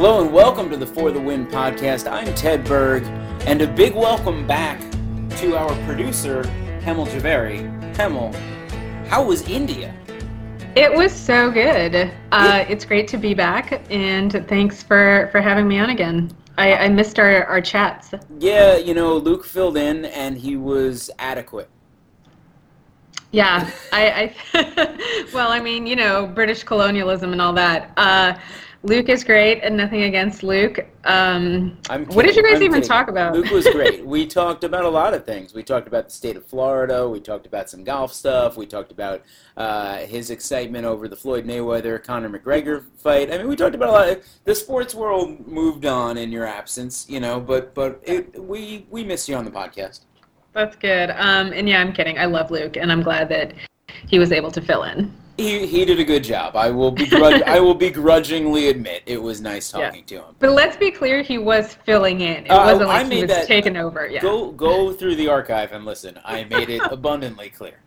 Hello and welcome to the For The Win Podcast. I'm Ted Berg, and a big welcome back to our producer, Hemel Javeri. Hemel, how was India? It was so good. It's great to be back, and thanks for having me on again. I missed our chats. Yeah, you know, Luke filled in, and he was adequate. Yeah, I well, I mean, you know, British colonialism and all that. Luke is great, and nothing against Luke. What did you guys even talk about? Luke was great. We talked about a lot of things. We talked about the state of Florida. We talked about some golf stuff. We talked about his excitement over the Floyd Mayweather, Conor McGregor fight. I mean, we talked about a lot. The sports world moved on in your absence, you know, but we miss you on the podcast. That's good. And yeah, I'm kidding. I love Luke, and I'm glad that he was able to fill in. He did a good job. I will begrudgingly admit it was nice talking to him. But let's be clear, he was filling in. It wasn't like he was taken over. Yeah. Go through the archive and listen. I made it abundantly clear.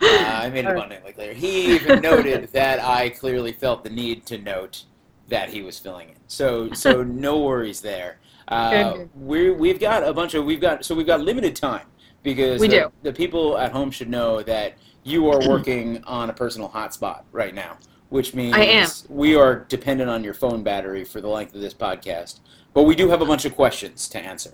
He even noted that I clearly felt the need to note that he was filling in. So no worries there. We've got limited time because the people at home should know that you are working on a personal hotspot right now, which means we are dependent on your phone battery for the length of this podcast. But we do have a bunch of questions to answer.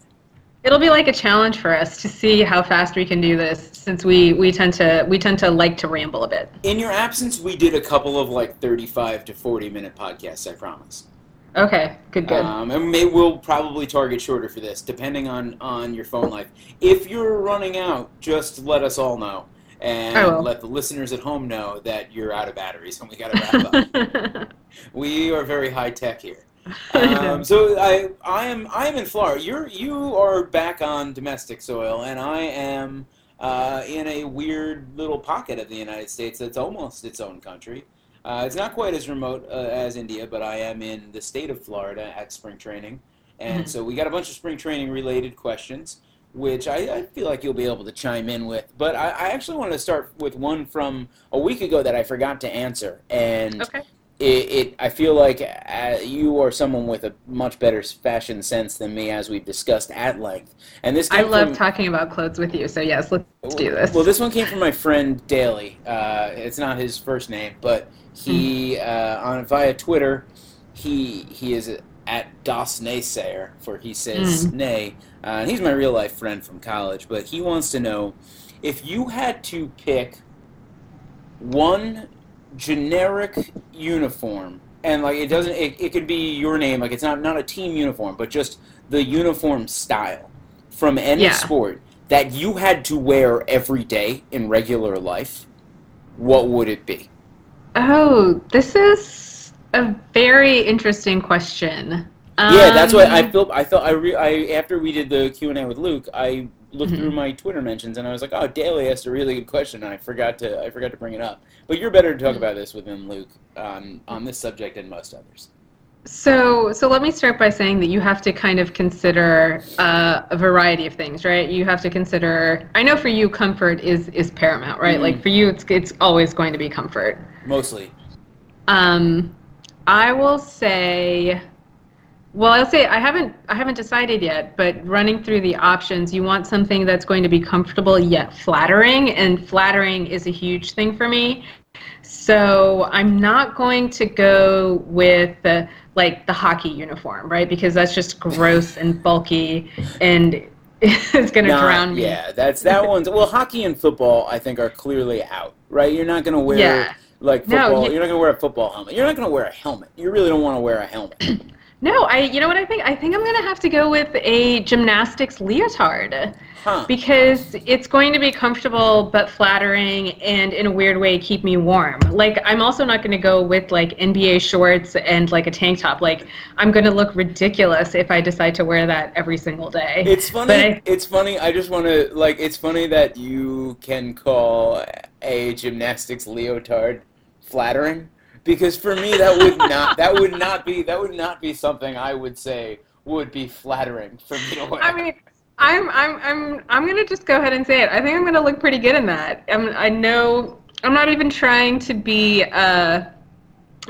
It'll be like a challenge for us to see how fast we can do this, since we tend to like to ramble a bit. In your absence, we did a couple of like 35 to 40 minute podcasts, I promise. Okay, good. And we'll probably target shorter for this, depending on your phone life. If you're running out, just let us all know. And let the listeners at home know that you're out of batteries and we got to wrap up. We are very high tech here. So I am in Florida. You are back on domestic soil, and I am in a weird little pocket of the United States that's almost its own country. It's not quite as remote as India, but I am in the state of Florida at spring training, and so we got a bunch of spring training related questions, which I feel like you'll be able to chime in with. But I actually wanted to start with one from a week ago that I forgot to answer. And I feel like you are someone with a much better fashion sense than me, as we've discussed at length. And this came I love talking about clothes with you, so yes, let's do this. Well, this one came from my friend Daly. It's not his first name, but he, via Twitter, he is at Dos Naysayer, for he says nay. He's my real-life friend from college, but he wants to know, if you had to pick one generic uniform, and like it could be your name, like it's not a team uniform, but just the uniform style from any sport that you had to wear every day in regular life, what would it be? Oh, this is a very interesting question. Yeah, that's why I felt after we did the Q&A with Luke, I looked through my Twitter mentions and I was like, oh, Daly asked a really good question, and I forgot to bring it up. But you're better to talk about this with him, Luke, on this subject than most others. So let me start by saying that you have to kind of consider a variety of things, right? You have to consider, I know for you, comfort is paramount, right? Like for you, it's always going to be comfort. Mostly. I will say, I haven't decided yet, but running through the options, you want something that's going to be comfortable yet flattering, and flattering is a huge thing for me. So I'm not going to go with the hockey uniform, right? Because that's just gross and bulky, and it's going to drown me. Yeah, hockey and football, I think, are clearly out, right? You're not going to wear like football, you're not going to wear a football helmet. You're not going to wear a helmet. You really don't want to wear a helmet. No, you know what I think? I think I'm going to have to go with a gymnastics leotard because it's going to be comfortable but flattering and in a weird way keep me warm. Like, I'm also not going to go with like NBA shorts and like a tank top. Like, I'm going to look ridiculous if I decide to wear that every single day. It's funny. I just want to it's funny that you can call a gymnastics leotard flattering. Because for me, that would not be something I would say would be flattering for me to wear. I mean, I'm gonna just go ahead and say it. I think I'm gonna look pretty good in that. I'm not even trying to be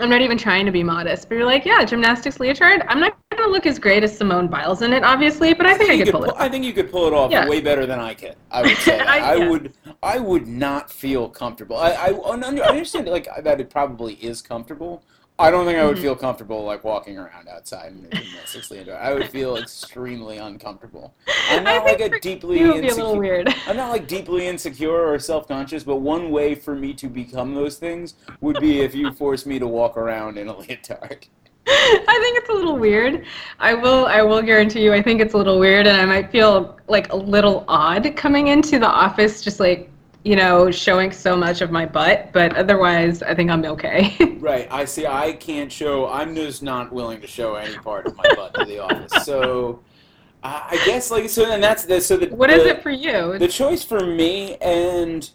I'm not even trying to be modest, but you're like, yeah, gymnastics leotard. I'm not going to look as great as Simone Biles in it, obviously, but I think I could pull it off. I think you could pull it off way better than I can. I would say that. I would not feel comfortable. I understand like that it probably is comfortable. I don't think I would feel comfortable like walking around outside in gymnastics leotard. I would feel extremely uncomfortable. I'm not like a deeply insecure. I'm not like deeply insecure or self-conscious, but one way for me to become those things would be if you forced me to walk around in a leotard. I think it's a little weird. I will guarantee you I think it's a little weird, and I might feel like a little odd coming into the office just like, you know, showing so much of my butt, but otherwise I think I'm okay. Right. I see. I can't show, I'm just not willing to show any part of my butt to the office. So I guess like, so and that's the, so the, what is it for you? The choice for me, and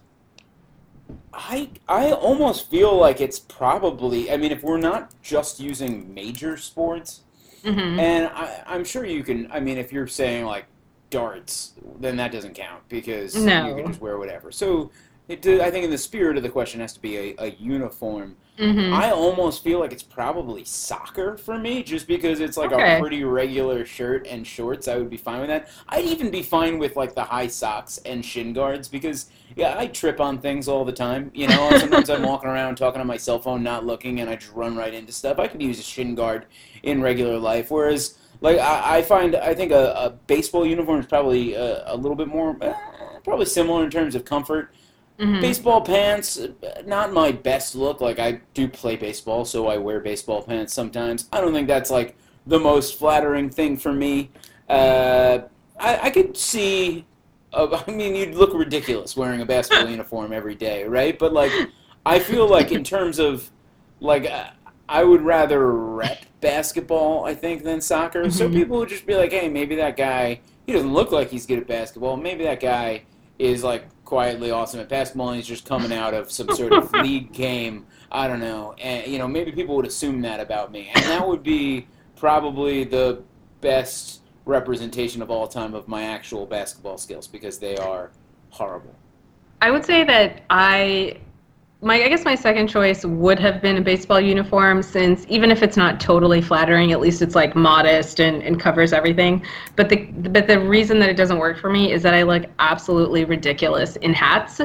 I almost feel like it's probably, I mean, if we're not just using major sports, and I'm sure you can, I mean, if you're saying like, darts, then that doesn't count because you can just wear whatever. So I think in the spirit of the question has to be a uniform. I almost feel like it's probably soccer for me just because it's like a pretty regular shirt and shorts. I would be fine with that. I'd even be fine with like the high socks and shin guards because I trip on things all the time. You know, sometimes I'm walking around talking on my cell phone, not looking, and I just run right into stuff. I could use a shin guard in regular life, whereas like I think a baseball uniform is probably a little bit more, probably similar in terms of comfort. Baseball pants, not my best look. Like I do play baseball, so I wear baseball pants sometimes. I don't think that's like the most flattering thing for me. I could see, I mean, you'd look ridiculous wearing a basketball uniform every day, right? But like I feel like in terms of like I would rather rep basketball, I think, than soccer. So people would just be like, hey, maybe that guy, he doesn't look like he's good at basketball. Maybe that guy is, like, quietly awesome at basketball and he's just coming out of some sort of league game. I don't know. And, you know, maybe people would assume that about me. And that would be probably the best representation of all time of my actual basketball skills because they are horrible. I would say that I guess my second choice would have been a baseball uniform since even if it's not totally flattering, at least it's like modest and covers everything. But the reason that it doesn't work for me is that I look absolutely ridiculous in hats,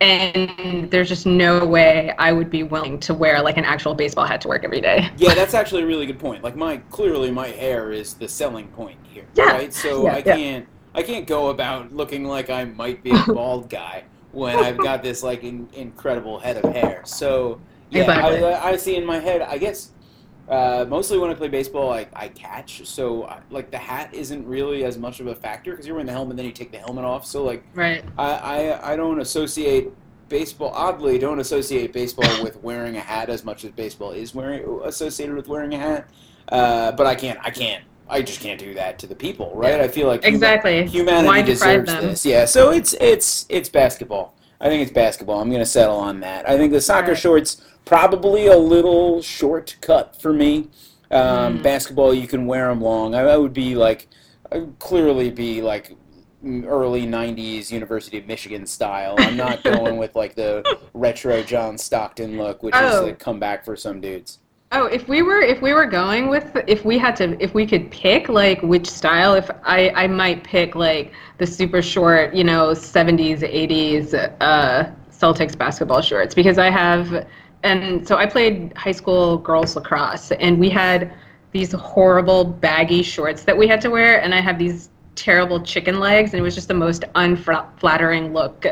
and there's just no way I would be willing to wear like an actual baseball hat to work every day. Yeah, that's actually a really good point. Like clearly my hair is the selling point here, right? So I can't go about looking like I might be a bald guy when I've got this like incredible head of hair. So yeah, exactly. I see in my head, I guess, mostly when I play baseball, I catch. So like the hat isn't really as much of a factor because you're wearing the helmet, then you take the helmet off. So like, I don't associate baseball, oddly, don't associate baseball with wearing a hat as much as baseball is associated with wearing a hat. But I just can't do that to the people, right? I feel like humanity deserves this. Yeah, so it's basketball. I think it's basketball. I'm going to settle on that. I think the soccer shorts probably a little short cut for me. Basketball, you can wear them long. I would be like, I would clearly be like early 90s University of Michigan style. I'm not going with like the retro John Stockton look, which is like come back for some dudes. Oh, if we could pick like which style, if I might pick like the super short, you know, 70s, 80s Celtics basketball shorts because I played high school girls lacrosse and we had these horrible baggy shorts that we had to wear and I had these terrible chicken legs and it was just the most unflattering look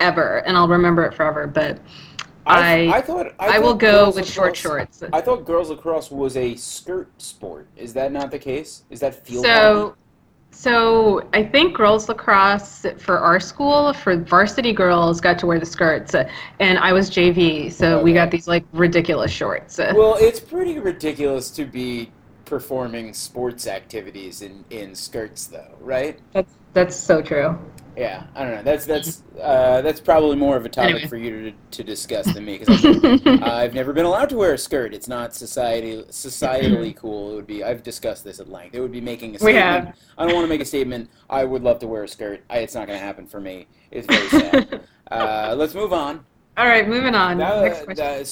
ever and I'll remember it forever, but I will go with short shorts. I thought girls lacrosse was a skirt sport. Is that not the case? Is that field hockey? So I think girls lacrosse for our school, for varsity girls, got to wear the skirts, and I was JV, so we got these like ridiculous shorts. Well, it's pretty ridiculous to be performing sports activities in skirts, though, right? That's so true. Yeah, I don't know. That's probably more of a topic for you to discuss than me because I've never been allowed to wear a skirt. It's not societally cool. It would be. I've discussed this at length. It would be making a statement. I don't want to make a statement. I would love to wear a skirt. It's not going to happen for me. It's very sad. Let's move on. All right, moving on. Next question.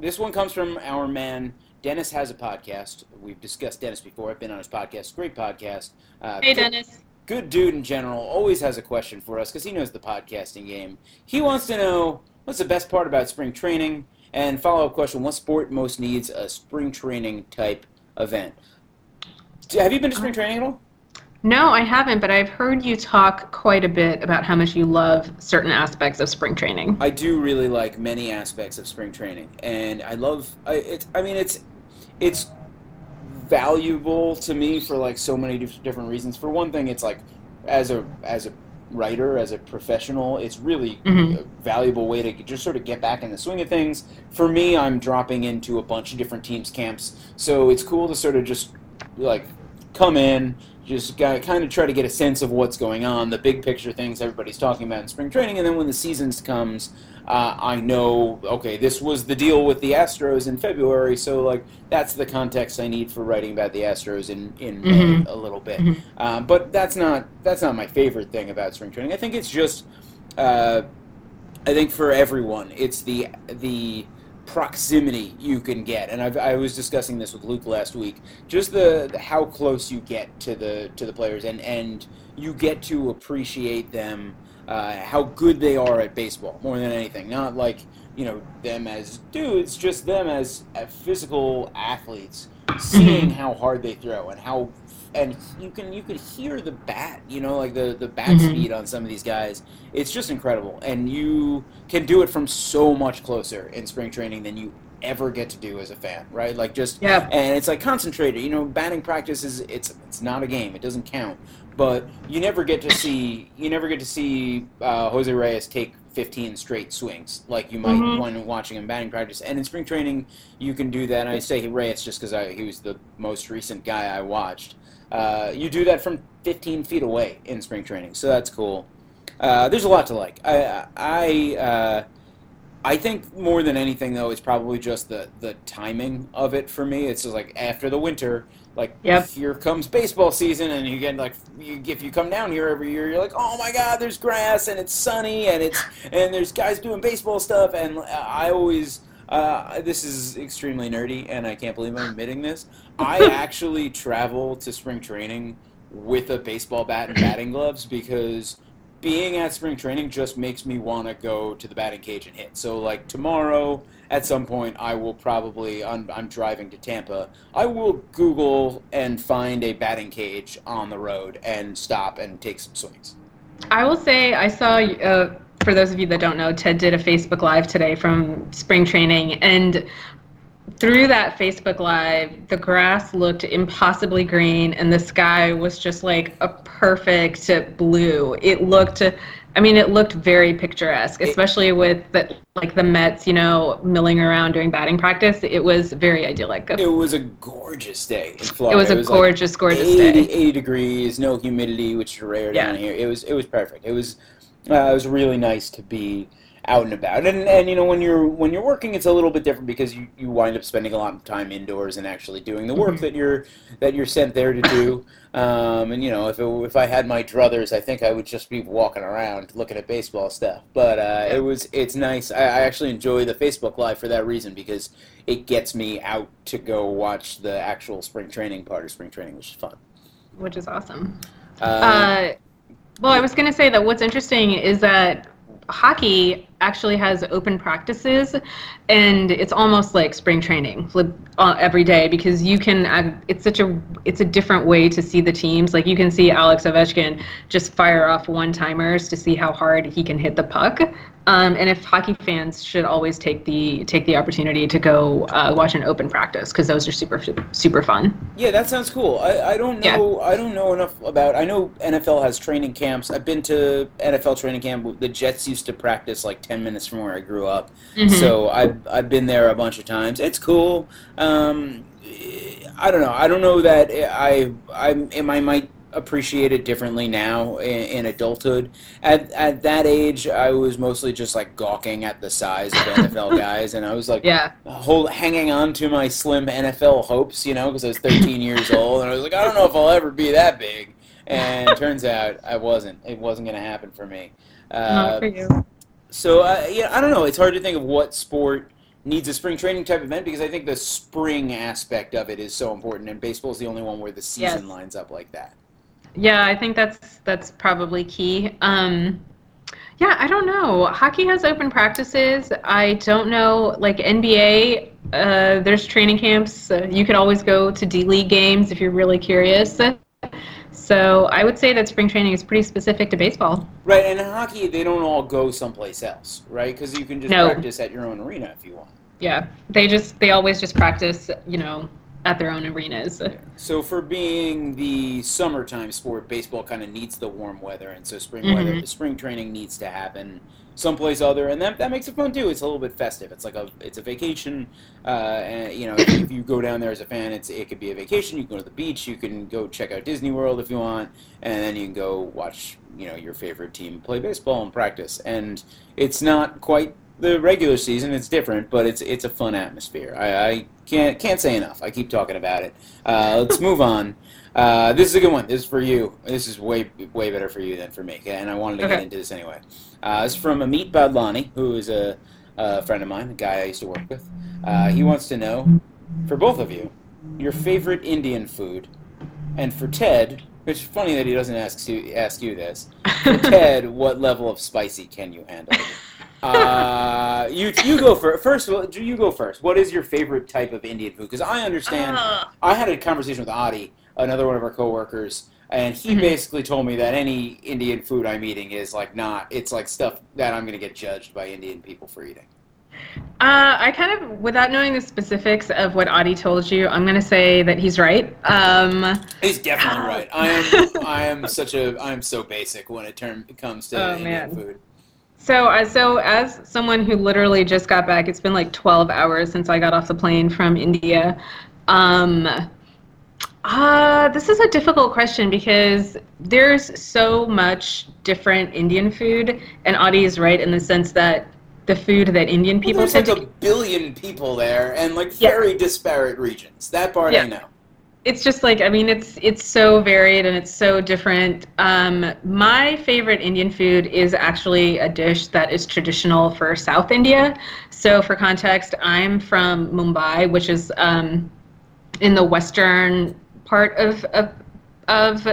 This one comes from our man, Dennis Has a Podcast. We've discussed Dennis before. I've been on his podcast. Great podcast. Hey, Dennis. Good dude in general. Always has a question for us because he knows the podcasting game. He wants to know, what's the best part about spring training? And follow-up question, what sport most needs a spring training type event? Have you been to spring training at all? No, I haven't, but I've heard you talk quite a bit about how much you love certain aspects of spring training. I do really like many aspects of spring training, and I love it. I mean, it's valuable to me for like so many different reasons. For one thing, it's like as a writer, as a professional, it's really a valuable way to just sort of get back in the swing of things. For me, I'm dropping into a bunch of different teams' camps, so it's cool to sort of just like come in, just kind of try to get a sense of what's going on, the big picture things everybody's talking about in spring training, and then when the season comes, I know, okay, this was the deal with the Astros in February, so like that's the context I need for writing about the Astros in May a little bit. But that's not my favorite thing about spring training. I think it's just, I think for everyone, it's the proximity you can get, and I was discussing this with Luke last week. Just the how close you get to the players, and you get to appreciate them, how good they are at baseball more than anything. Not like them as dudes, just them as physical athletes. Seeing how hard they throw and how, and you can hear the bat, like the bat speed on some of these guys. It's just incredible, and you can do it from so much closer in spring training than you ever get to do as a fan, right? Like and it's like concentrated. Batting practice is it's not a game; it doesn't count. But you never get to see Jose Reyes take 15 straight swings like you might when watching him batting practice. And in spring training, you can do that. And I say Reyes just because he was the most recent guy I watched. You do that from 15 feet away in spring training, so that's cool. There's a lot to like. I think more than anything, though, it's probably just the timing of it for me. It's just like after the winter, like here comes baseball season, and you get like if you come down here every year, you're like, oh my God, there's grass and it's sunny and there's guys doing baseball stuff, and I always. This is extremely nerdy, and I can't believe I'm admitting this. I actually travel to spring training with a baseball bat and batting gloves because being at spring training just makes me want to go to the batting cage and hit. So, like, tomorrow at some point I will probably, I'm driving to Tampa, I will Google and find a batting cage on the road and stop and take some swings. I will say I saw... for those of you that don't know, Ted did a Facebook Live today from spring training, and through that Facebook Live, the grass looked impossibly green, and the sky was just like a perfect blue. It looked, it looked very picturesque, especially with the Mets, milling around doing batting practice. It was very idyllic. It was a gorgeous day in Florida. It was gorgeous 80 day. 80 degrees, no humidity, which is rare down here. It was perfect. It was really nice to be out and about, and when you're working, it's a little bit different because you wind up spending a lot of time indoors and actually doing the work that you're sent there to do. If I had my druthers, I think I would just be walking around looking at baseball stuff. But it's nice. I actually enjoy the Facebook Live for that reason because it gets me out to go watch the actual spring training part of spring training, which is fun. Which is awesome. Well, I was going to say that what's interesting is that hockey actually has open practices, and it's almost like spring training every day because you can. It's a different way to see the teams. Like you can see Alex Ovechkin just fire off one-timers to see how hard he can hit the puck. And if hockey fans should always take the opportunity to go watch an open practice because those are super super fun. Yeah, that sounds cool. I don't know I don't know enough about. I know NFL has training camps. I've been to NFL training camp. The Jets used to practice like 10 minutes from where I grew up, so I've been there a bunch of times. It's cool. I don't know. I don't know that I might appreciate it differently now in adulthood. At that age, I was mostly just like gawking at the size of NFL guys, and I was like, hanging on to my slim NFL hopes, because I was 13 years old, and I was like, I don't know if I'll ever be that big. And turns out I wasn't. It wasn't going to happen for me. Not for you. So I don't know. It's hard to think of what sport needs a spring training type event, because I think the spring aspect of it is so important, and baseball is the only one where the season lines up like that. Yeah, I think that's probably key. Yeah, I don't know. Hockey has open practices. I don't know, like NBA, there's training camps. You can always go to D League games if you're really curious. So I would say that spring training is pretty specific to baseball. Right, and in hockey, they don't all go someplace else, right? Because you can just practice at your own arena if you want. Yeah, they always just practice, at their own arenas. Yeah. So for being the summertime sport, baseball kind of needs the warm weather, and so spring training needs to happen someplace other, and that makes it fun too. It's a little bit festive. It's like a vacation. And if you go down there as a fan, it could be a vacation. You can go to the beach. You can go check out Disney World if you want, and then you can go watch your favorite team play baseball and practice. And it's not quite the regular season. It's different, but it's a fun atmosphere. I can't say enough. I keep talking about it. Let's move on. This is a good one. This is for you. This is way better for you than for me, and I wanted to get into this anyway. It's from Amit Badlani, who is a friend of mine, a guy I used to work with. He wants to know, for both of you, your favorite Indian food, and for Ted, which is funny that he doesn't ask you this, for Ted, what level of spicy can you handle? You go first. First of all, you go first. What is your favorite type of Indian food? Because I understand, I had a conversation with Adi, another one of our coworkers, and he basically told me that any Indian food I'm eating is it's like stuff that I'm going to get judged by Indian people for eating. I kind of, without knowing the specifics of what Adi told you, I'm going to say that he's right. He's definitely right. I am so basic when it comes to Indian food. So as someone who literally just got back, it's been like 12 hours since I got off the plane from India. This is a difficult question because there's so much different Indian food, and Adi is right in the sense that the food that Indian people tend to eat. There's like a billion people there, and very disparate regions. That part I know. It's just it's so varied and it's so different. My favorite Indian food is actually a dish that is traditional for South India. So for context, I'm from Mumbai, which is in the western part of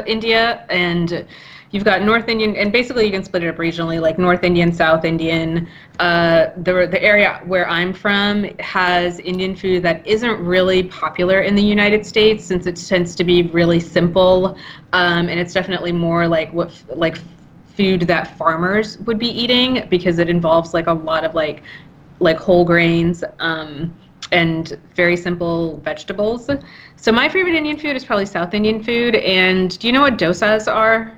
India, and you've got North Indian, and basically you can split it up regionally, like North Indian, South Indian. The area where I'm from has Indian food that isn't really popular in the United States, since it tends to be really simple, and it's definitely more like food that farmers would be eating, because it involves like a lot of like whole grains, and very simple vegetables. So my favorite Indian food is probably South Indian food. And do you know what dosas are?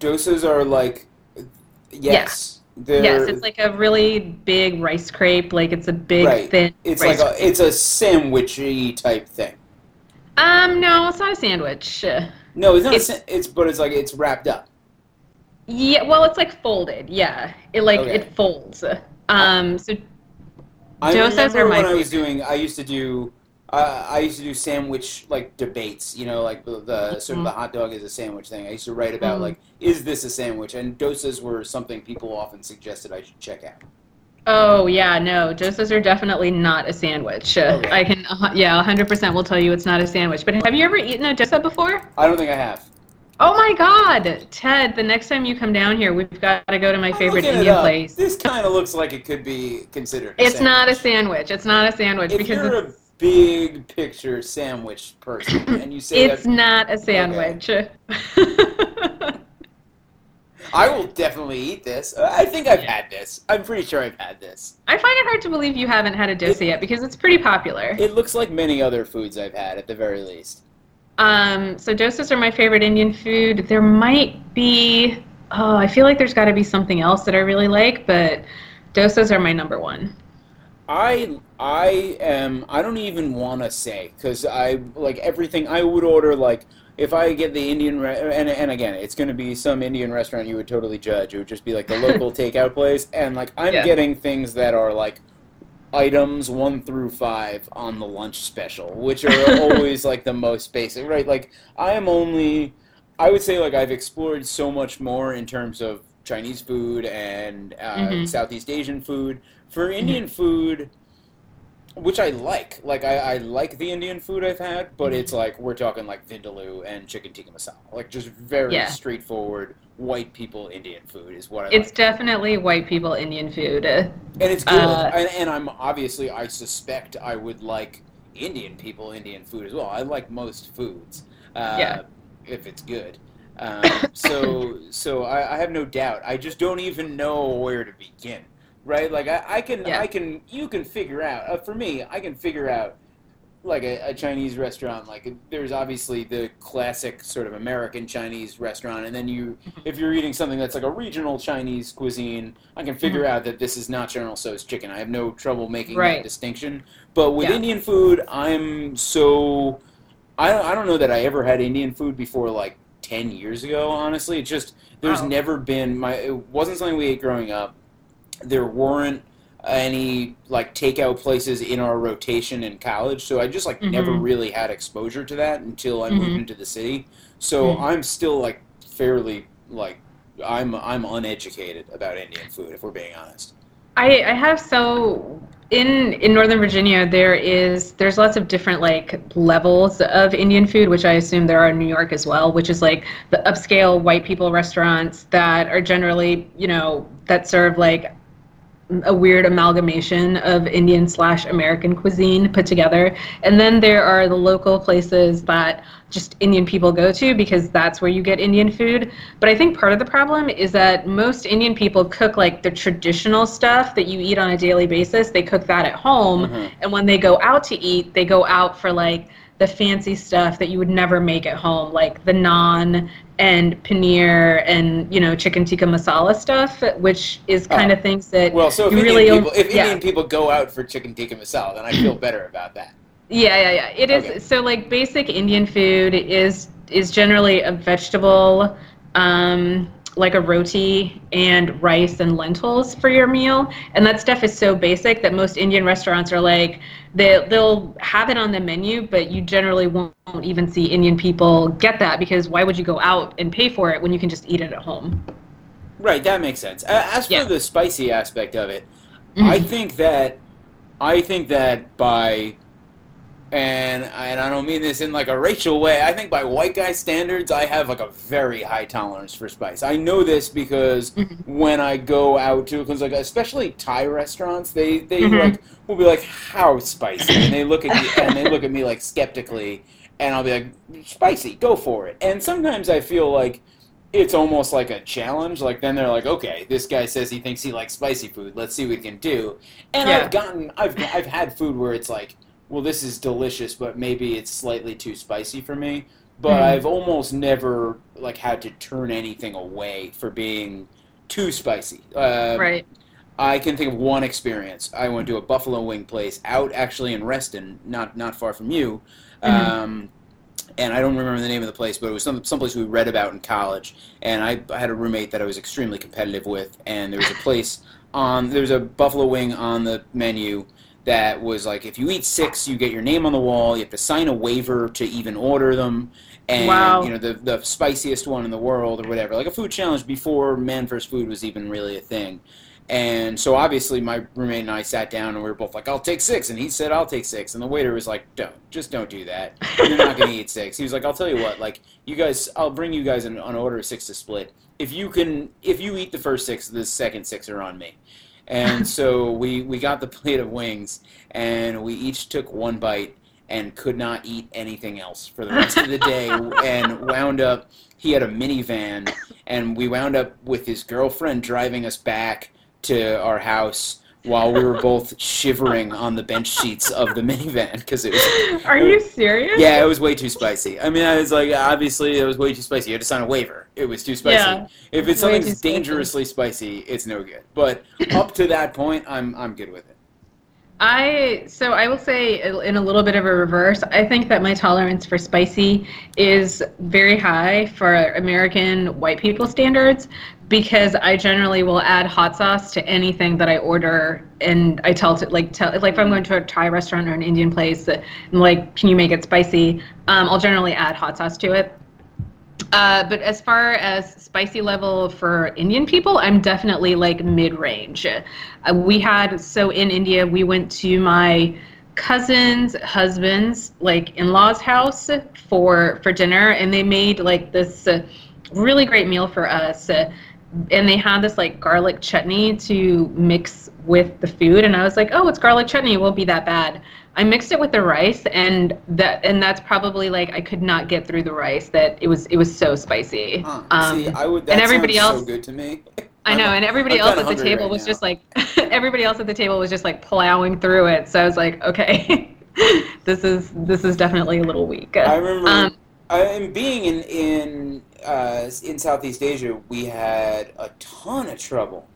Dosas are like, yes. Yeah. Yes, it's like a really big rice crepe. Like it's a big, thin rice crepe. It's a sandwichy type thing. No, it's not a sandwich. No, it's not. It's wrapped up. Yeah, well, it's like folded. Yeah, it folds. I remember when I used to do sandwich debates, like the sort of the hot dog is a sandwich thing. I used to write about is this a sandwich? And dosas were something people often suggested I should check out. Oh yeah, no, dosas are definitely not a sandwich. Okay. 100% will tell you it's not a sandwich. But have you ever eaten a dosa before? I don't think I have. Oh my God, Ted! The next time you come down here, we've got to go to my favorite Indian place. This kind of looks like it could be considered. It's not a sandwich. If you're a big picture sandwich person, and you say it's not a sandwich. Okay. I will definitely eat this. I think I've had this. I'm pretty sure I've had this. I find it hard to believe you haven't had a dosa yet, because it's pretty popular. It looks like many other foods I've had, at the very least. So dosas are my favorite Indian food. There might be, I feel like there's got to be something else that I really like, but dosas are my number one. I don't even want to say, because I like everything I would order. Like if I get the Indian, and again, it's going to be some Indian restaurant you would totally judge. It would just be like the local takeout place. And like, I'm getting things that are like items 1 through 5 on the lunch special, which are always like the most basic, right? Like I would say like I've explored so much more in terms of Chinese food and Southeast Asian food. For Indian food, Which I like. Like, I like the Indian food I've had, but it's like, we're talking like vindaloo and chicken tikka masala. Like, just very straightforward white people Indian food is what I like. It's definitely white people Indian food. And it's good. And I'm obviously, I suspect I would like Indian people Indian food as well. I like most foods. If it's good. So I have no doubt. I just don't even know where to begin. Right, like I can, you can figure out. For me, I can figure out like a Chinese restaurant. Like there's obviously the classic sort of American Chinese restaurant, and then if you're eating something that's like a regional Chinese cuisine, I can figure out that this is not General Tso's chicken. I have no trouble making that distinction. But with Indian food, I don't know that I ever had Indian food before like 10 years ago. Honestly, it's just there's never been it wasn't something we ate growing up. There weren't any like takeout places in our rotation in college, so I just like never really had exposure to that until I moved into the city. So I'm still like fairly like I'm uneducated about Indian food, if we're being honest. I have in Northern Virginia there's lots of different like levels of Indian food, which I assume there are in New York as well, which is like the upscale white people restaurants that are generally, you know, that serve like a weird amalgamation of Indian / American cuisine put together. And then there are the local places that just Indian people go to because that's where you get Indian food. But I think part of the problem is that most Indian people cook like the traditional stuff that you eat on a daily basis. They cook that at home. And when they go out to eat, they go out for like the fancy stuff that you would never make at home, like the naan and paneer and, you know, chicken tikka masala stuff, which is kind of things that... Well, so Indian people go out for chicken tikka masala, then I feel better about that. It is. Okay. So, like, basic Indian food is generally a vegetable, like a roti and rice and lentils for your meal. And that stuff is so basic that most Indian restaurants are like... They'll have it on the menu, but you generally won't even see Indian people get that, because why would you go out and pay for it when you can just eat it at home? Right, that makes sense. As for the spicy aspect of it, I think that by, and I don't mean this in like a racial way, I think by white guy standards, I have like a very high tolerance for spice. I know this because when I go out to, because like especially Thai restaurants, they like will be like, how spicy? And they look at you, and they look at me like skeptically, and I'll be like, spicy, go for it. And sometimes I feel like it's almost like a challenge. Like then they're like, okay, this guy says he thinks he likes spicy food. Let's see what we can do. And I've had food where it's like, well, this is delicious, but maybe it's slightly too spicy for me. But I've almost never like had to turn anything away for being too spicy. Right. I can think of one experience. I went to a buffalo wing place out actually in Reston, not far from you. And I don't remember the name of the place, but it was someplace we read about in college. And I had a roommate that I was extremely competitive with, and there was a buffalo wing on the menu that was like, if you eat 6, you get your name on the wall, you have to sign a waiver to even order them, and you know, the spiciest one in the world or whatever, like a food challenge before Man vs. Food was even really a thing. And so obviously my roommate and I sat down and we were both like, I'll take 6, and he said, I'll take 6, and the waiter was like, don't do that, you're not going to eat 6. He was like, I'll tell you what, like, you guys, I'll bring you guys an order of 6 to split. If you eat the first 6, the second 6 are on me. And so we got the plate of wings, and we each took one bite and could not eat anything else for the rest of the day, and wound up, he had a minivan, and we wound up with his girlfriend driving us back to our house while we were both shivering on the bench sheets of the minivan, because it was... Are you serious? Yeah, it was way too spicy. I mean, I was like, obviously, it was way too spicy. You had to sign a waiver. It was too spicy. Yeah, if it's something's dangerously spicy, it's no good. But up to that point, I'm good with it. So I will say, in a little bit of a reverse, I think that my tolerance for spicy is very high for American white people standards, because I generally will add hot sauce to anything that I order, and I tell if I'm going to a Thai restaurant or an Indian place, I'm like, can you make it spicy? I'll generally add hot sauce to it. But as far as spicy level for Indian people, I'm definitely like mid-range. In India, we went to my cousin's husband's like in-laws house for dinner, and they made like this really great meal for us, and they had this like garlic chutney to mix with the food, and I was like, oh, it's garlic chutney, it won't be that bad. I mixed it with the rice, and that's probably like I could not get through the rice, that it was so spicy. And everybody else, so good to me. I know, and everybody else at the table was just like plowing through it. So I was like, okay, this is definitely a little weak. I remember being in Southeast Asia, we had a ton of trouble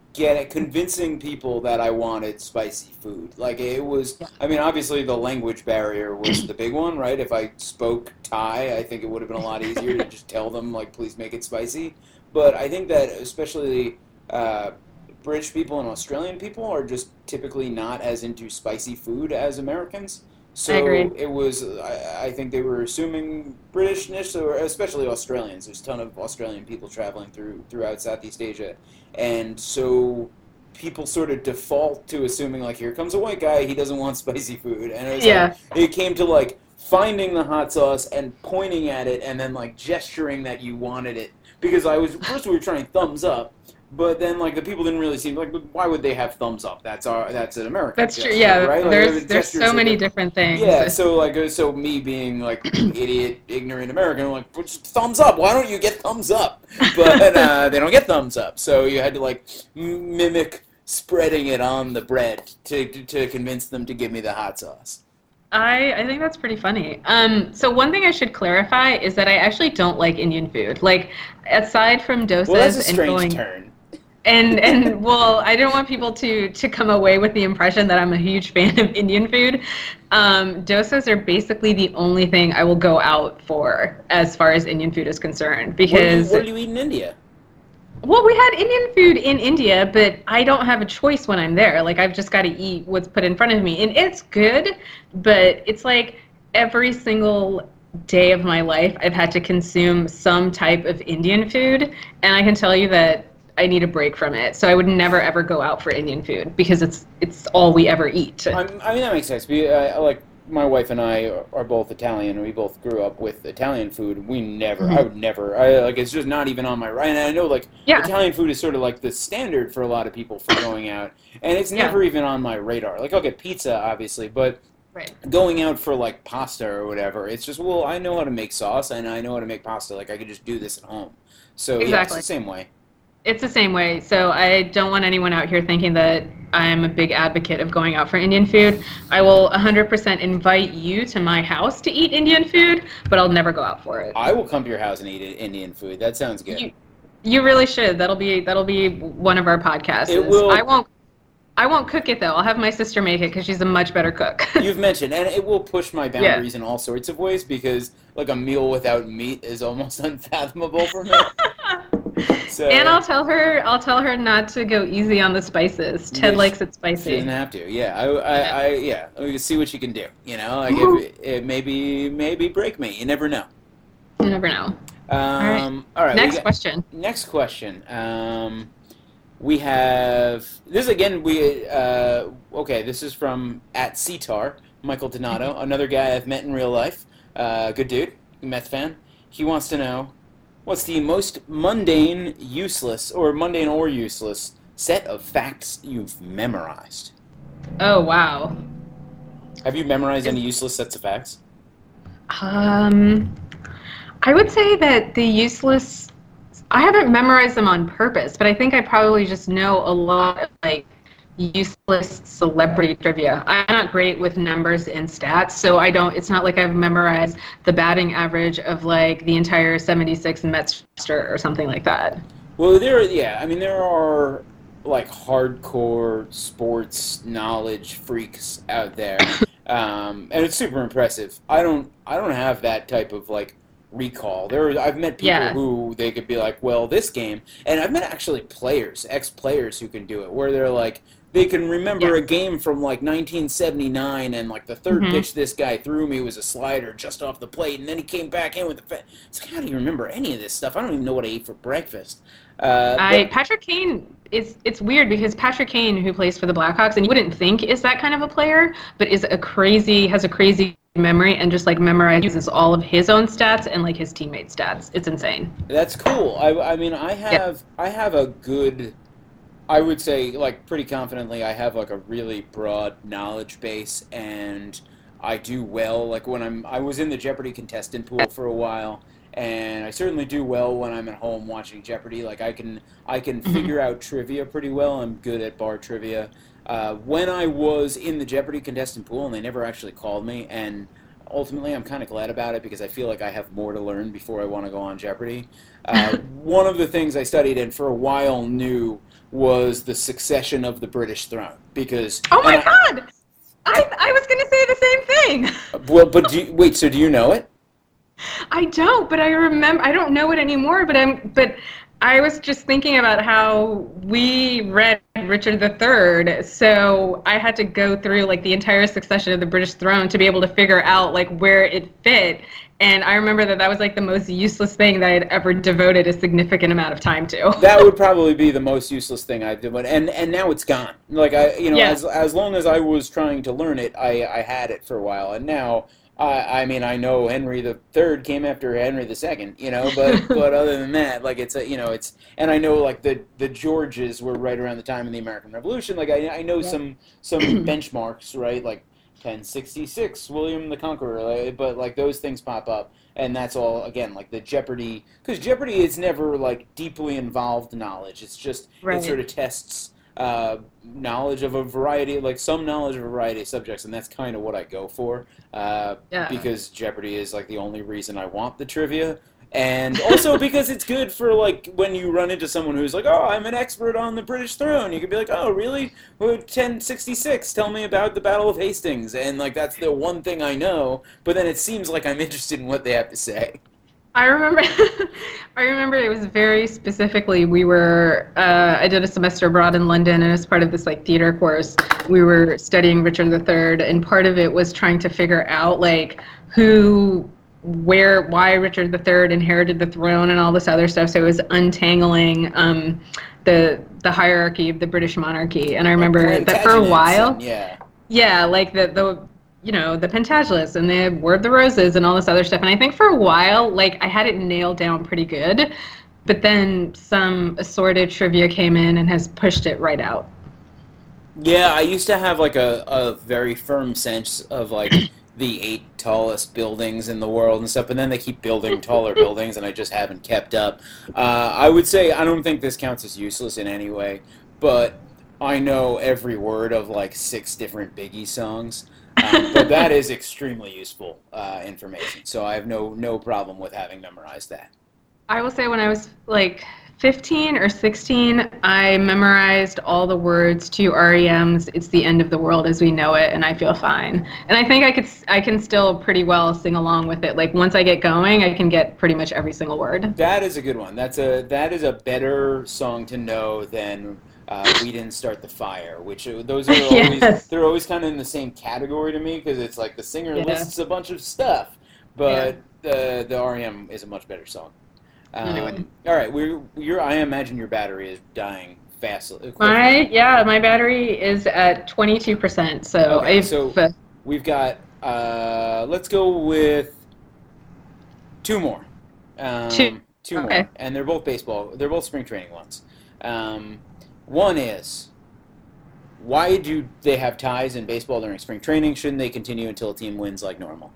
convincing people that I wanted spicy food. Like, it was, I mean, obviously the language barrier was the big one, right? If I spoke Thai, I think it would have been a lot easier to just tell them, like, please make it spicy. But I think that especially British people and Australian people are just typically not as into spicy food as Americans. So I agree. It was, I think they were assuming Britishness, or especially Australians. There's a ton of Australian people traveling throughout Southeast Asia. And so people sort of default to assuming, like, here comes a white guy, he doesn't want spicy food. And it was it came to, like, finding the hot sauce and pointing at it and then, like, gesturing that you wanted it. Because first we were trying thumbs up, but then, like, the people didn't really see, like, why would they have thumbs up? That's an American. That's gesture, true, yeah. Right? Like, there's so many different things. Yeah, so, like, me being, like, idiot, ignorant American, I'm like, thumbs up, why don't you get thumbs up? But they don't get thumbs up, so you had to, like, mimic spreading it on the bread to convince them to give me the hot sauce. I think that's pretty funny. So one thing I should clarify is that I actually don't like Indian food. Like, aside from dosas, well, that's a strange turn. And well, I don't want people to come away with the impression that I'm a huge fan of Indian food. Dosas are basically the only thing I will go out for as far as Indian food is concerned. Because what do you eat in India? Well, we had Indian food in India, but I don't have a choice when I'm there. Like, I've just got to eat what's put in front of me. And it's good, but it's like every single day of my life I've had to consume some type of Indian food. And I can tell you that I need a break from it. So I would never, ever go out for Indian food because it's all we ever eat. I mean, that makes sense. My wife and I are both Italian, and we both grew up with Italian food. We never, I would never, it's just not even on my right. And I know, like, Italian food is sort of like the standard for a lot of people for going out, and it's never even on my radar. Like, I'll get pizza, obviously, but going out for, like, pasta or whatever, it's just, well, I know how to make sauce, and I know how to make pasta. Like, I could just do this at home. So, yeah, it's the same way. It's the same way, so I don't want anyone out here thinking that I'm a big advocate of going out for Indian food. I will 100% invite you to my house to eat Indian food, but I'll never go out for it. I will come to your house and eat Indian food. That sounds good. You really should. That'll be one of our podcasts. It will. I won't cook it, though. I'll have my sister make it because she's a much better cook. You've mentioned, and it will push my boundaries in all sorts of ways because, like, a meal without meat is almost unfathomable for me. So, and I'll tell her not to go easy on the spices. Ted likes it spicy. She doesn't have to. Yeah, we can see what she can do. You know, like it maybe break me. You never know. You never know. All right. Next question. We have this again. This is from @Citar, Michael Donato, another guy I've met in real life. Good dude, meth fan. He wants to know, what's the most mundane or useless set of facts you've memorized? Oh, wow. Have you memorized any useless sets of facts? I would say that I haven't memorized them on purpose, but I think I probably just know a lot of, like, useless celebrity trivia. I'm not great with numbers and stats, so it's not like I've memorized the batting average of, like, the entire 76 Mets or something like that. Well, there are, like, hardcore sports knowledge freaks out there. And it's super impressive. I don't have that type of, like, recall. I've met people who they could be like, well, this game, and I've met actually ex-players who can do it, where they're like, they can remember a game from, like, 1979, and, like, the third pitch this guy threw me was a slider just off the plate, and then he came back in with the it's like, how do you remember any of this stuff? I don't even know what I ate for breakfast. Patrick Kane it's weird because Patrick Kane, who plays for the Blackhawks, and you wouldn't think is that kind of a player, but has a crazy memory and just like memorizes all of his own stats and like his teammates' stats. It's insane. That's cool. I would say pretty confidently I have a really broad knowledge base, and I do well like when I was in the Jeopardy contestant pool for a while, and I certainly do well when I'm at home watching Jeopardy. Like I can figure out trivia pretty well. I'm good at bar trivia. When I was in the Jeopardy contestant pool, and they never actually called me, and ultimately I'm kind of glad about it because I feel like I have more to learn before I want to go on Jeopardy. One of the things I studied and for a while knew was the succession of the British throne. Because oh my God! I was going to say the same thing! Well, but so do you know it? I don't, but I remember, I don't know it anymore, but I was just thinking about how we read Richard III, so I had to go through like the entire succession of the British throne to be able to figure out like where it fit, and I remember that was like the most useless thing that I had ever devoted a significant amount of time to. That would probably be the most useless thing I've done, and now it's gone. Like as long as I was trying to learn it, I had it for a while, and now. I know Henry the Third came after Henry the Second, but other than that, like and I know like the Georges were right around the time of the American Revolution. Like I know some benchmarks, right? Like 1066, William the Conqueror, right? But like those things pop up, and that's all again like the Jeopardy, because Jeopardy is never like deeply involved knowledge. It's just it sort of tests knowledge of a variety, like some knowledge of a variety of subjects, and that's kind of what I go for, because Jeopardy is like the only reason I want the trivia, and also because it's good for like when you run into someone who's like, oh, I'm an expert on the British throne. You could be like, oh, really? Well, 1066, tell me about the Battle of Hastings, and like that's the one thing I know, but then it seems like I'm interested in what they have to say. I remember it was very specifically, I did a semester abroad in London, and as part of this like theater course, we were studying Richard III, and part of it was trying to figure out like why Richard III inherited the throne and all this other stuff. So it was untangling the hierarchy of the British monarchy. And I remember that for a while, the Pentagelets and the War of the Roses and all this other stuff. And I think for a while, like, I had it nailed down pretty good, but then some assorted trivia came in and has pushed it right out. Yeah, I used to have, like, a very firm sense of, like, the 8 tallest buildings in the world and stuff, and then they keep building taller buildings, and I just haven't kept up. I would say, I don't think this counts as useless in any way, but I know every word of, like, 6 different Biggie songs. But that is extremely useful information, so I have no problem with having memorized that. I will say when I was like 15 or 16, I memorized all the words to R.E.M.'s It's the End of the World as We Know It, and I Feel Fine. And I think I can still pretty well sing along with it. Like once I get going, I can get pretty much every single word. That is a good one. That is a better song to know than... We Didn't Start the Fire, which those are always, they're always kind of in the same category to me, because it's like the singer lists a bunch of stuff, but the R.E.M. is a much better song. All right, I imagine your battery is dying fast. My battery is at 22%, so okay, so we've got, let's go with two more. Two more, and they're both spring training ones. One is, why do they have ties in baseball during spring training? Shouldn't they continue until a team wins like normal?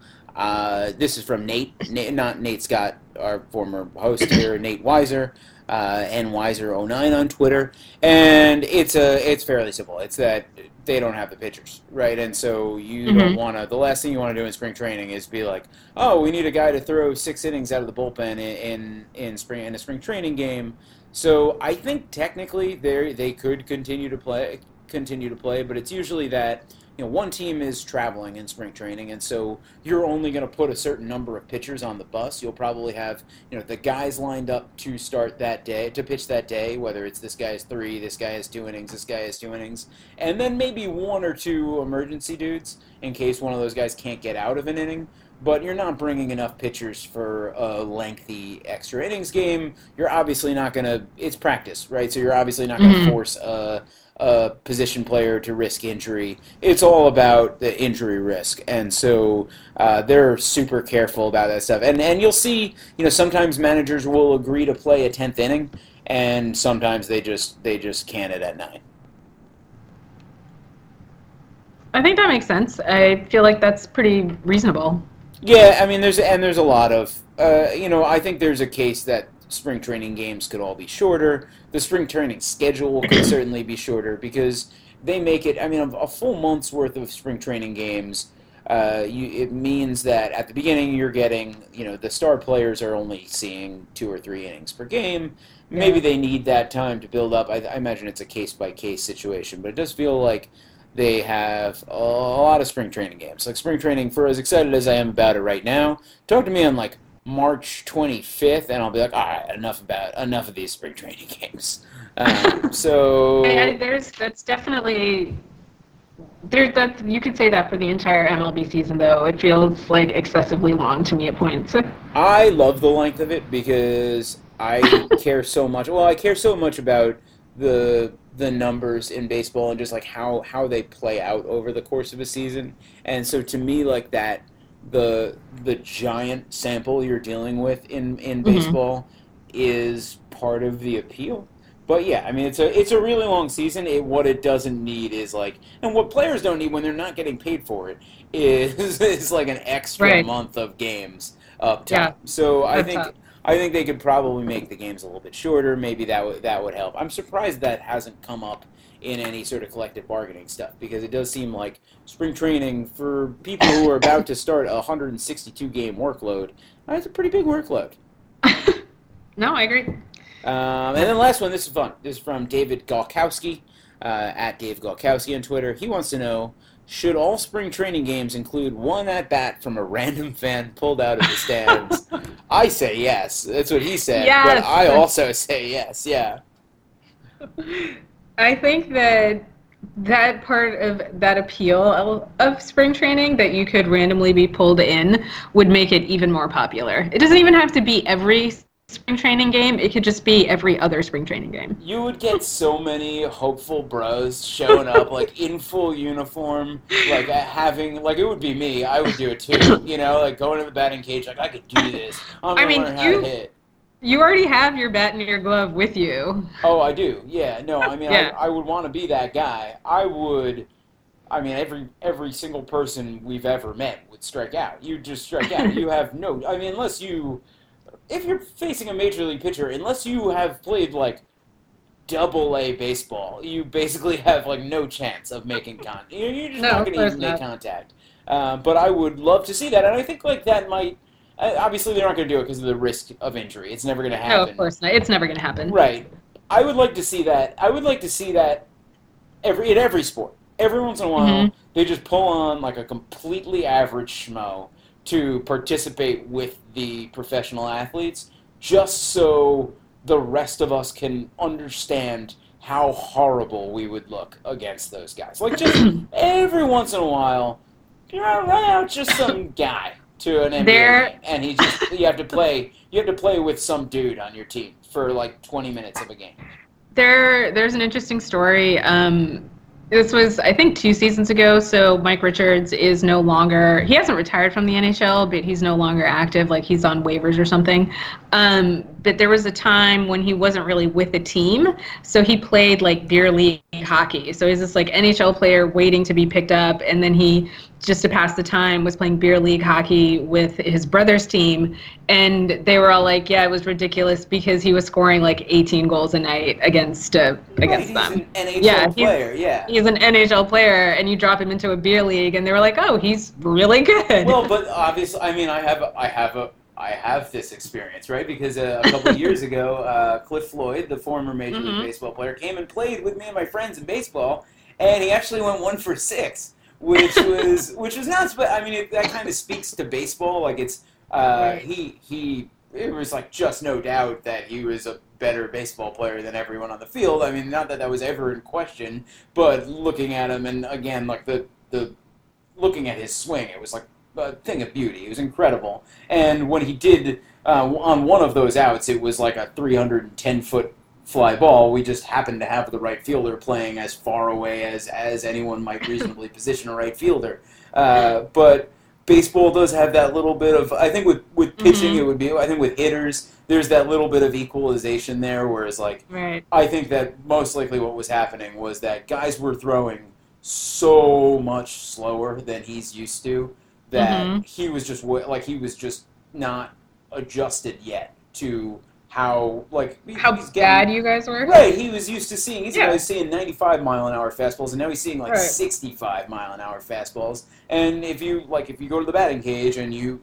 This is from Nate, not Nate Scott, our former host here, Nate Weiser, nWeiser09 on Twitter. And it's fairly simple. It's that they don't have the pitchers, right? And so you don't want to, the last thing you want to do in spring training is be like, oh, we need a guy to throw 6 innings out of the bullpen in a spring training game. So I think technically they could continue to play, but it's usually that one team is traveling in spring training, and so you're only going to put a certain number of pitchers on the bus. You'll probably have the guys lined up to start that day, to pitch that day, whether it's this guy has 3, this guy has 2 innings, this guy has 2 innings, and then maybe 1 or 2 emergency dudes in case one of those guys can't get out of an inning. but you're not bringing enough pitchers for a lengthy extra innings game. You're obviously not going to – it's practice, right? So you're obviously not going to force a position player to risk injury. It's all about the injury risk. And so they're super careful about that stuff. And you'll see, you know, sometimes managers will agree to play a 10th inning, and sometimes they just can it at 9. I think that makes sense. I feel like that's pretty reasonable. Yeah, I mean, there's a lot of, you know, I think there's a case that spring training games could all be shorter. The spring training schedule could certainly be shorter because they make it, I mean, a full month's worth of spring training games, it means that at the beginning you're getting, you know, the star players are only seeing 2 or 3 innings per game. Maybe they need that time to build up. I imagine it's a case-by-case situation, but it does feel like they have a lot of spring training games. Like spring training, for as excited as I am about it right now, talk to me on like March 25th, and I'll be like, all right, enough of these spring training games. So that's definitely there. That you could say that for the entire MLB season, though it feels like excessively long to me at points. I love the length of it because I care so much. Well, I care so much about the numbers in baseball and just like how they play out over the course of a season. And so to me, like that, the giant sample you're dealing with in baseball is part of the appeal. But yeah, I mean, it's a really long season. What it doesn't need is like, and what players don't need when they're not getting paid for it is like an extra month of games up top. So I think they could probably make the games a little bit shorter. Maybe that would help. I'm surprised that hasn't come up in any sort of collective bargaining stuff, because it does seem like spring training for people who are about to start a 162-game workload, that's a pretty big workload. No, I agree. And then last one, this is fun. This is from David Golkowski, at Dave Golkowski on Twitter. He wants to know, should all spring training games include one at-bat from a random fan pulled out of the stands? I say yes. That's what he said. Yes. But I also say yes, yeah. I think that part of that appeal of spring training, that you could randomly be pulled in, would make it even more popular. It doesn't even have to be every spring training game, it could just be every other spring training game. You would get so many hopeful bros showing up, like, in full uniform, like, having, like, it would be me, I would do it too, you know, like, going to the batting cage, like, I could do this, I'm gonna learn how to hit. You already have your bat and your glove with you. Oh, I do, yeah, no, I mean, yeah. I would want to be that guy. I mean, every single person we've ever met would strike out. You just strike out, you have no, I mean, unless you... If you're facing a major league pitcher, unless you have played, like, double-A baseball, you basically have, like, no chance of making contact. You're just not going to even make contact. But I would love to see that, and I think, like, that might... obviously, they're not going to do it because of the risk of injury. It's never going to happen. No, of course not. It's never going to happen. Right. I would like to see that. I would like to see that in every sport. Every once in a while, they just pull on, like, a completely average schmo to participate with the professional athletes, just so the rest of us can understand how horrible we would look against those guys. Like, just every once in a while, you know, run out just some guy to an NBA game, and you have to play with some dude on your team for like 20 minutes of a game. There's an interesting story. This was, I think, 2 seasons ago, so Mike Richards is no longer... He hasn't retired from the NHL, but he's no longer active, like he's on waivers or something. But there was a time when he wasn't really with a team, so he played, like, beer league hockey. So he's this, like, NHL player waiting to be picked up, and then he, just to pass the time, was playing beer league hockey with his brother's team, and they were all like, yeah, it was ridiculous because he was scoring like 18 goals a night against them. He's an NHL player, and you drop him into a beer league, and they were like, oh, he's really good. Well, but obviously, I mean, I have this experience, right? Because a couple of years ago, Cliff Floyd, the former Major League Baseball player, came and played with me and my friends in baseball, and he actually went 1 for 6. Which was nuts, but I mean that kind of speaks to baseball. Like it's it was like just no doubt that he was a better baseball player than everyone on the field. I mean, not that was ever in question, but looking at him and again like looking at his swing, it was like a thing of beauty. It was incredible. And when he did, on one of those outs, it was like a 310-foot fly ball. We just happened to have the right fielder playing as far away as anyone might reasonably position a right fielder. But baseball does have that little bit of, I think with pitching it would be, I think with hitters, there's that little bit of equalization there, whereas like, right. I think that most likely what was happening was that guys were throwing so much slower than he's used to that he was just like not adjusted yet to how like how bad you guys were. Right, he was used to seeing always seeing 95-mile-an-hour fastballs, and now he's seeing like 65-mile-an-hour fastballs. And if you go to the batting cage and you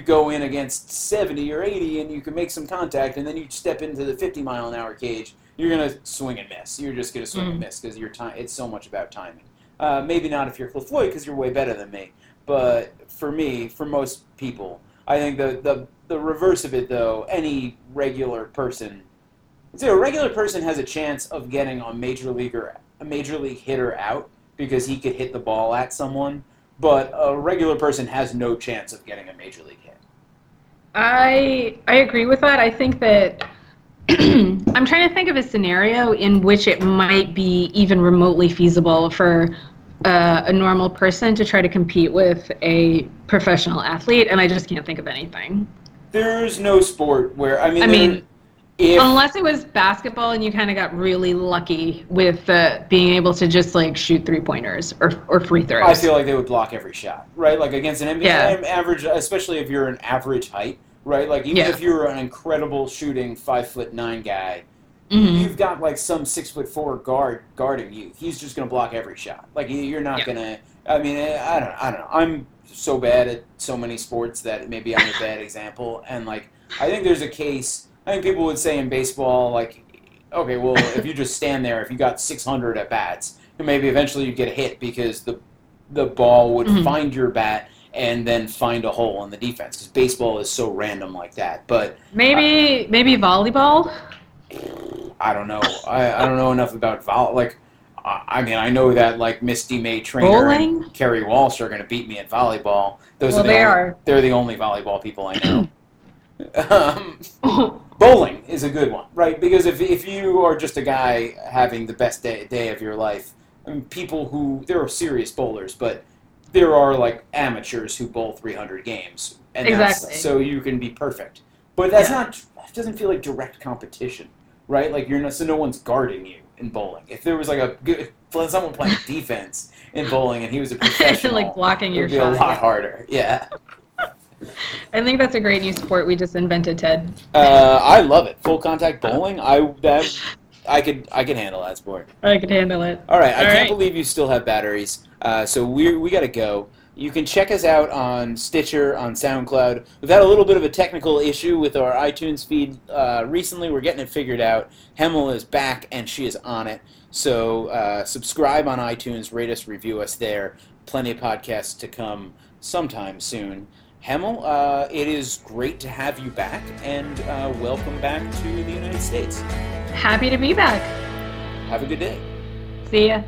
go in against 70 or 80 and you can make some contact, and then you step into the 50-mile-an-hour cage, you're going to swing and miss. You're just going to swing and miss because your time. It's so much about timing. Maybe not if you're Cliff Floyd because you're way better than me. But for me, for most people, I think the reverse of it, though, any regular person... So a regular person has a chance of getting a major league hitter out because he could hit the ball at someone, but a regular person has no chance of getting a major league hit. I agree with that. I think that... I'm trying to think of a scenario in which it might be even remotely feasible for a normal person to try to compete with a professional athlete, and I just can't think of anything. There's no sport where unless it was basketball and you kind of got really lucky with being able to just like shoot three-pointers or free throws. I feel like they would block every shot, right? Like against an NBA average, especially if you're an average height. Right, like even if you're an incredible shooting 5'9" guy, you've got like some 6'4" guard guarding you. He's just gonna block every shot. Like you're not gonna. I mean, I don't know. I'm so bad at so many sports that maybe I'm a bad example. And like, I think there's a case. I think people would say in baseball, like, okay, well, if you just stand there, if you got 600 at bats, then maybe eventually you'd get a hit because the ball would find your bat. And then find a hole in the defense because baseball is so random like that. But maybe volleyball. I don't know. I don't know enough about volleyball. Like, I mean, I know that like Misty May Trainer and Kerry Walsh are going to beat me at volleyball. They're the only volleyball people I know. Bowling is a good one, right? Because if you are just a guy having the best day of your life, I mean, there are serious bowlers, but. There are like amateurs who bowl 300 games, and that's, so you can be perfect. But that's not. It doesn't feel like direct competition, right? Like so no one's guarding you in bowling. If there was like someone playing defense in bowling, and he was a professional, like blocking your shot, it would be a lot harder. Yeah. I think that's a great new sport we just invented, Ted. I love it. Full contact bowling. I can handle that sport. I can handle it. All right. I can't believe you still have batteries. So we got to go. You can check us out on Stitcher, on SoundCloud. We've had a little bit of a technical issue with our iTunes feed recently. We're getting it figured out. Hemel is back, and she is on it. So subscribe on iTunes, rate us, review us there. Plenty of podcasts to come sometime soon. Hemel, it is great to have you back, and welcome back to the United States. Happy to be back. Have a good day. See ya.